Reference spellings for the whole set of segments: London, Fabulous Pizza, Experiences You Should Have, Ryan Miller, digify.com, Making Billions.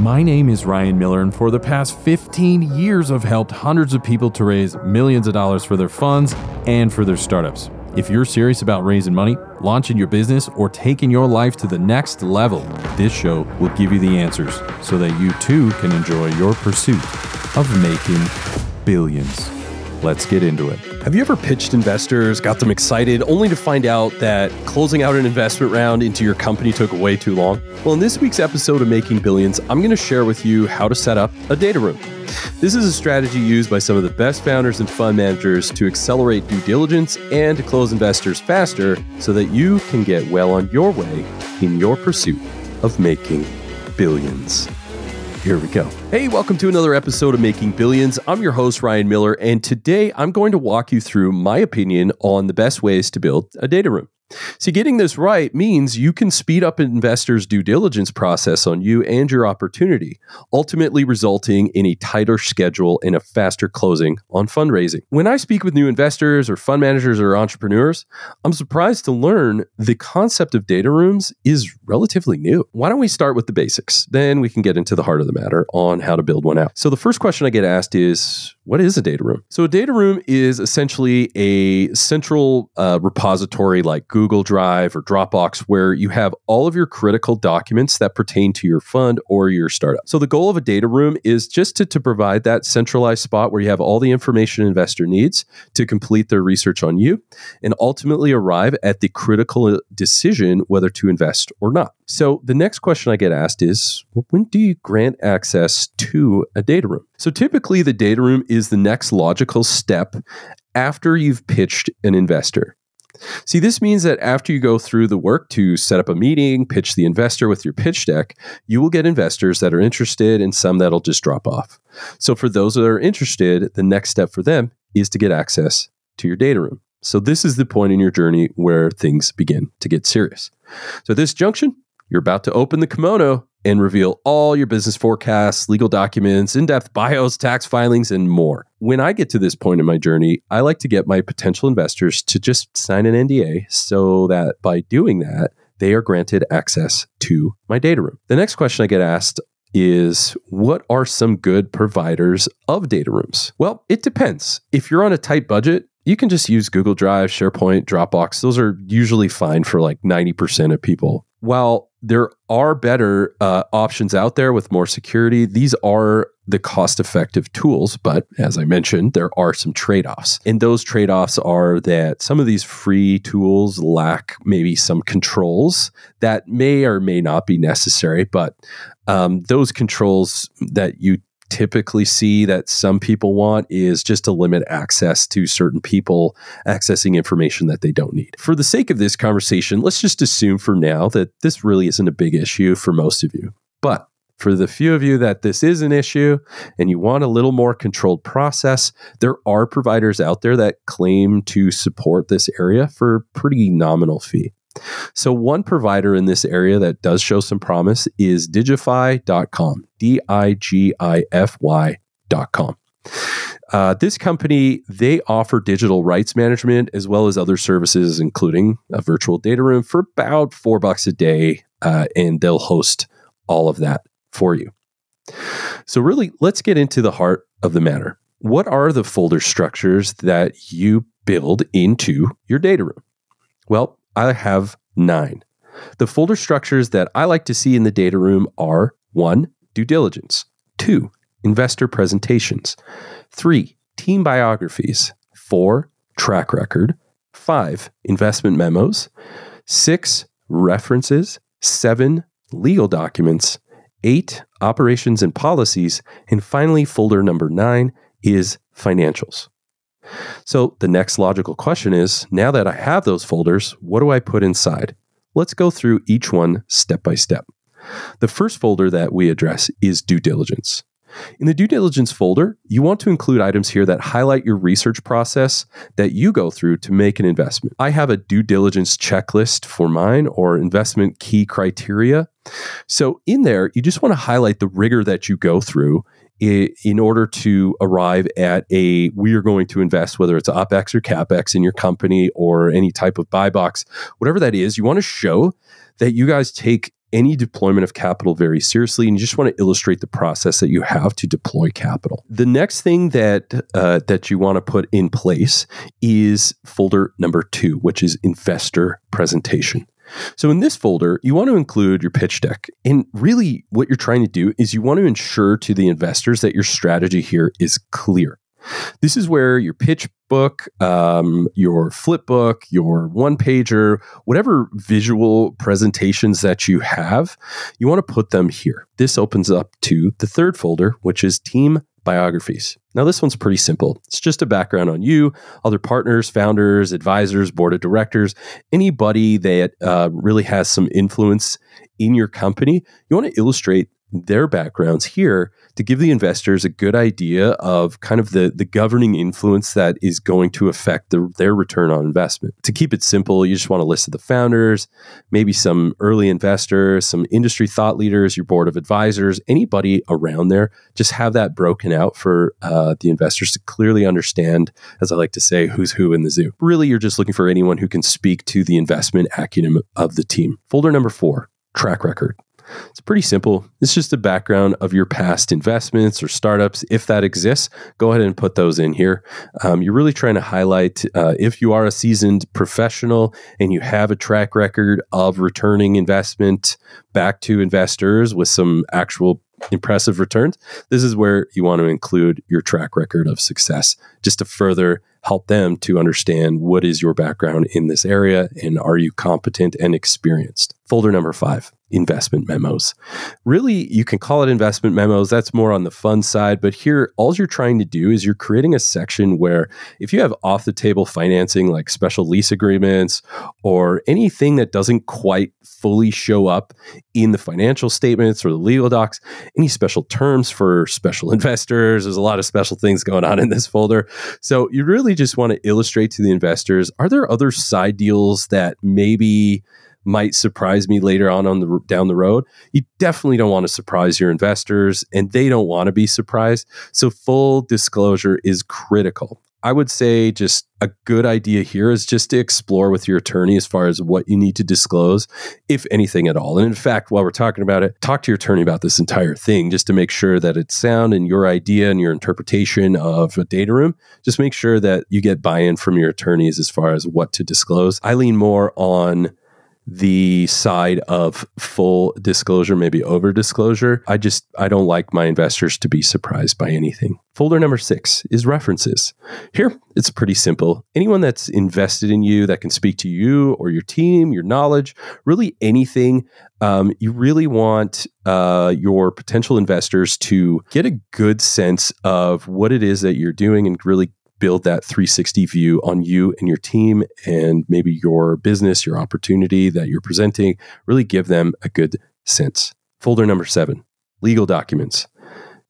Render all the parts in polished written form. My name is Ryan Miller, and for the past 15 years, I've helped hundreds of people to raise millions of dollars for their funds and for their startups. If you're serious about raising money, launching your business, or taking your life to the next level, this show will give you the answers so that you too can enjoy your pursuit of making billions. Let's get into it. Have you ever pitched investors, got them excited, only to find out that closing out an investment round into your company took way too long? Well, in this week's episode of Making Billions, I'm going to share with you how to set up a data room. This is a strategy used by some of the best founders and fund managers to accelerate due diligence and to close investors faster so that you can get well on your way in your pursuit of making billions. Here we go. Hey, welcome to another episode of Making Billions. I'm your host, Ryan Miller, and today I'm going to walk you through my opinion on the best ways to build a data room. See, getting this right means you can speed up an investor's due diligence process on you and your opportunity, ultimately resulting in a tighter schedule and a faster closing on fundraising. When I speak with new investors or fund managers or entrepreneurs, I'm surprised to learn the concept of data rooms is relatively new. Why don't we start with the basics? Then we can get into the heart of the matter on how to build one out. So the first question I get asked is, what is a data room? So a data room is essentially a central repository like Google Drive or Dropbox, where you have all of your critical documents that pertain to your fund or your startup. So the goal of a data room is just to provide that centralized spot where you have all the information an investor needs to complete their research on you and ultimately arrive at the critical decision whether to invest or not. So the next question I get asked is, when do you grant access to a data room? So typically the data room is the next logical step after you've pitched an investor. See, this means that after you go through the work to set up a meeting, pitch the investor with your pitch deck, you will get investors that are interested and some that'll just drop off. So for those that are interested, the next step for them is to get access to your data room. So this is the point in your journey where things begin to get serious. So at this junction, you're about to open the kimono and reveal all your business forecasts, legal documents, in-depth bios, tax filings, and more. When I get to this point in my journey, I like to get my potential investors to just sign an NDA so that by doing that, they are granted access to my data room. The next question I get asked is, what are some good providers of data rooms? Well, it depends. If you're on a tight budget, you can just use Google Drive, SharePoint, Dropbox. Those are usually fine for like 90% of people. While there are better options out there with more security, these are the cost-effective tools. But as I mentioned, there are some trade-offs. And those trade-offs are that some of these free tools lack maybe some controls that may or may not be necessary. But those controls that you typically see that some people want is just to limit access to certain people accessing information that they don't need. For the sake of this conversation, let's just assume for now that this really isn't a big issue for most of you. But for the few of you that this is an issue and you want a little more controlled process, there are providers out there that claim to support this area for a pretty nominal fee. So one provider in this area that does show some promise is digify.com, digify.com. This company, they offer digital rights management as well as other services, including a virtual data room for about $4 a day, and they'll host all of that for you. So really, let's get into the heart of the matter. What are the folder structures that you build into your data room? Well, I have 9. The folder structures that I like to see in the data room are 1, due diligence, 2, investor presentations, 3, team biographies, 4, track record, 5, investment memos, 6, references, 7, legal documents, 8, operations and policies, and finally, folder number 9 is financials. So the next logical question is, now that I have those folders, what do I put inside? Let's go through each one step by step. The first folder that we address is due diligence. In the due diligence folder, you want to include items here that highlight your research process that you go through to make an investment. I have a due diligence checklist for mine, or investment key criteria. So in there, you just want to highlight the rigor that you go through in order to arrive at we are going to invest, whether it's OpEx or CapEx in your company or any type of buy box, whatever that is, you want to show that you guys take any deployment of capital very seriously, and you just want to illustrate the process that you have to deploy capital. The next thing that you want to put in place is folder number 2, which is investor presentation. So in this folder, you want to include your pitch deck. And really what you're trying to do is you want to ensure to the investors that your strategy here is clear. This is where your pitch book, your flip book, your one-pager, whatever visual presentations that you have, you want to put them here. This opens up to the third folder, which is team biographies. Now, this one's pretty simple. It's just a background on you, other partners, founders, advisors, board of directors, anybody that really has some influence in your company. You want to illustrate their backgrounds here to give the investors a good idea of kind of the governing influence that is going to affect their return on investment. To keep it simple, you just want a list of the founders, maybe some early investors, some industry thought leaders, your board of advisors, anybody around there. Just have that broken out for the investors to clearly understand, as I like to say, who's who in the zoo. Really, you're just looking for anyone who can speak to the investment acumen of the team. Folder number 4, track record. It's pretty simple. It's just a background of your past investments or startups. If that exists, go ahead and put those in here. You're really trying to highlight if you are a seasoned professional and you have a track record of returning investment back to investors with some actual impressive returns, this is where you want to include your track record of success just to further help them to understand what is your background in this area and are you competent and experienced. Folder number 5, investment memos. Really, you can call it investment memos. That's more on the fun side. But here, all you're trying to do is you're creating a section where if you have off-the-table financing like special lease agreements or anything that doesn't quite fully show up in the financial statements or the legal docs, any special terms for special investors, there's a lot of special things going on in this folder. So you really just want to illustrate to the investors, are there other side deals that maybe might surprise me later on down the road? You definitely don't want to surprise your investors, and they don't want to be surprised. So full disclosure is critical. I would say just a good idea here is just to explore with your attorney as far as what you need to disclose, if anything at all. And in fact, while we're talking about it, talk to your attorney about this entire thing just to make sure that it's sound in your idea and your interpretation of a data room. Just make sure that you get buy-in from your attorneys as far as what to disclose. I lean more on the side of full disclosure, maybe over disclosure. I don't like my investors to be surprised by anything. Folder number 6 is references. Here, it's pretty simple. Anyone that's invested in you that can speak to you or your team, your knowledge, really anything. You really want your potential investors to get a good sense of what it is that you're doing and really build that 360 view on you and your team and maybe your business, your opportunity that you're presenting. Really give them a good sense. Folder number 7, legal documents.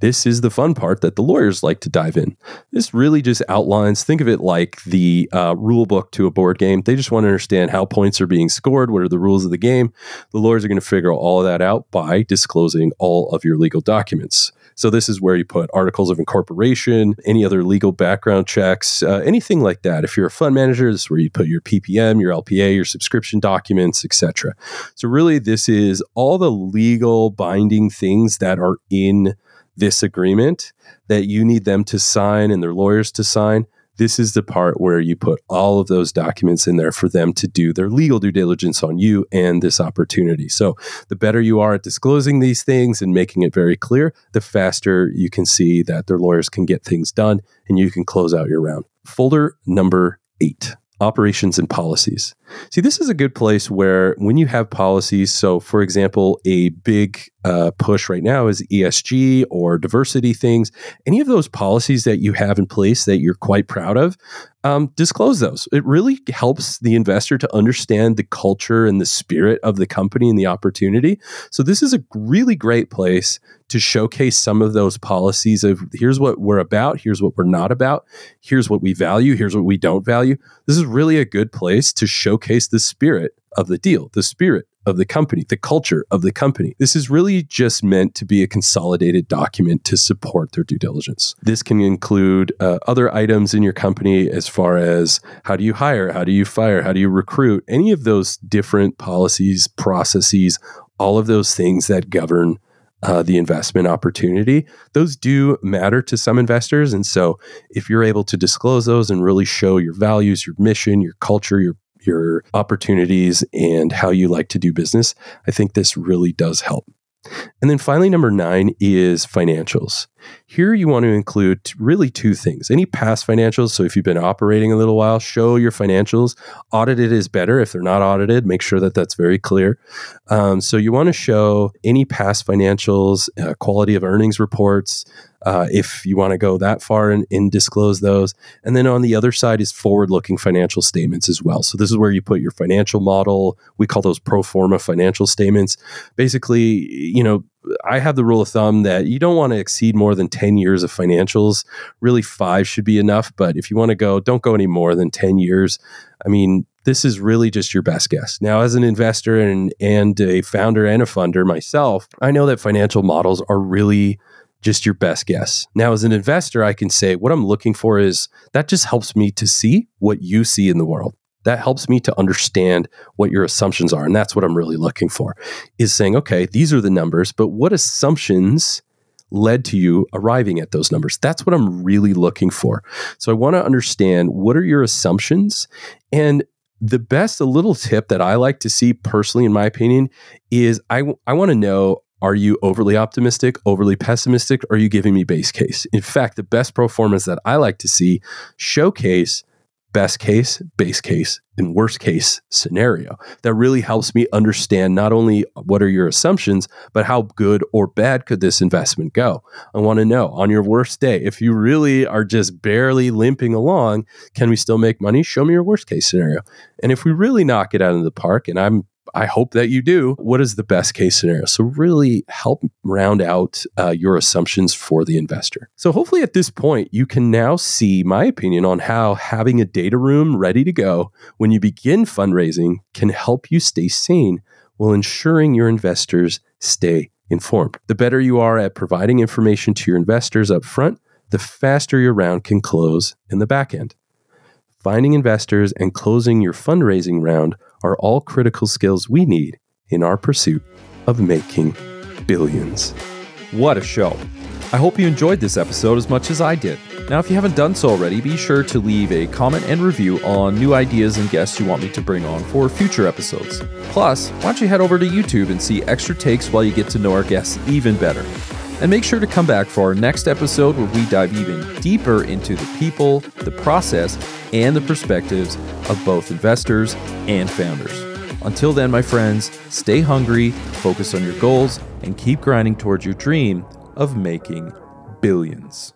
This is the fun part that the lawyers like to dive in. This really just outlines, think of it like the rule book to a board game. They just want to understand how points are being scored, what are the rules of the game. The lawyers are going to figure all of that out by disclosing all of your legal documents. So this is where you put articles of incorporation, any other legal background checks, anything like that. If you're a fund manager, this is where you put your PPM, your LPA, your subscription documents, etc. So really, this is all the legal binding things that are in this agreement that you need them to sign and their lawyers to sign. This is the part where you put all of those documents in there for them to do their legal due diligence on you and this opportunity. So the better you are at disclosing these things and making it very clear, the faster you can see that their lawyers can get things done and you can close out your round. Folder number 8. Operations and policies. See, this is a good place where when you have policies, so for example, a big push right now is ESG or diversity things, any of those policies that you have in place that you're quite proud of, disclose those. It really helps the investor to understand the culture and the spirit of the company and the opportunity. So this is a really great place to showcase some of those policies of here's what we're about, here's what we're not about, here's what we value, here's what we don't value. This is really a good place to showcase the spirit of the deal, the spirit of the company, the culture of the company. This is really just meant to be a consolidated document to support their due diligence. This can include other items in your company as far as how do you hire, how do you fire, how do you recruit, any of those different policies, processes, all of those things that govern the investment opportunity, those do matter to some investors. And so if you're able to disclose those and really show your values, your mission, your culture, your opportunities, and how you like to do business, I think this really does help. And then finally, number 9 is financials. Here you want to include really 2 things. Any past financials, so if you've been operating a little while, show your financials. Audited is better. If they're not audited, make sure that that's very clear. So you want to show any past financials, quality of earnings reports, if you want to go that far and disclose those. And then on the other side is forward-looking financial statements as well. So this is where you put your financial model. We call those pro forma financial statements. Basically, I have the rule of thumb that you don't want to exceed more than 10 years of financials. Really, 5 should be enough. But if you want to go, don't go any more than 10 years. I mean, this is really just your best guess. Now, as an investor and a founder and a funder myself, I know that financial models are really just your best guess. Now, as an investor, I can say what I'm looking for is that just helps me to see what you see in the world. That helps me to understand what your assumptions are. And that's what I'm really looking for, is saying, okay, these are the numbers, but what assumptions led to you arriving at those numbers? That's what I'm really looking for. So I want to understand, what are your assumptions? And a little tip that I like to see personally, in my opinion, is I want to know, are you overly optimistic, overly pessimistic? Or are you giving me base case? In fact, the best performance that I like to see showcase best case, base case, and worst case scenario. That really helps me understand not only what are your assumptions, but how good or bad could this investment go? I want to know, on your worst day, if you really are just barely limping along, can we still make money? Show me your worst case scenario. And if we really knock it out of the park, and I hope that you do, what is the best case scenario? So really help round out your assumptions for the investor. So hopefully at this point, you can now see my opinion on how having a data room ready to go when you begin fundraising can help you stay sane while ensuring your investors stay informed. The better you are at providing information to your investors up front, the faster your round can close in the back end. Finding investors and closing your fundraising round are all critical skills we need in our pursuit of making billions. What a show. I hope you enjoyed this episode as much as I did. Now, if you haven't done so already, be sure to leave a comment and review on new ideas and guests you want me to bring on for future episodes. Plus, why don't you head over to YouTube and see extra takes while you get to know our guests even better. And make sure to come back for our next episode where we dive even deeper into the people, the process, and the perspectives of both investors and founders. Until then, my friends, stay hungry, focus on your goals, and keep grinding towards your dream of making billions.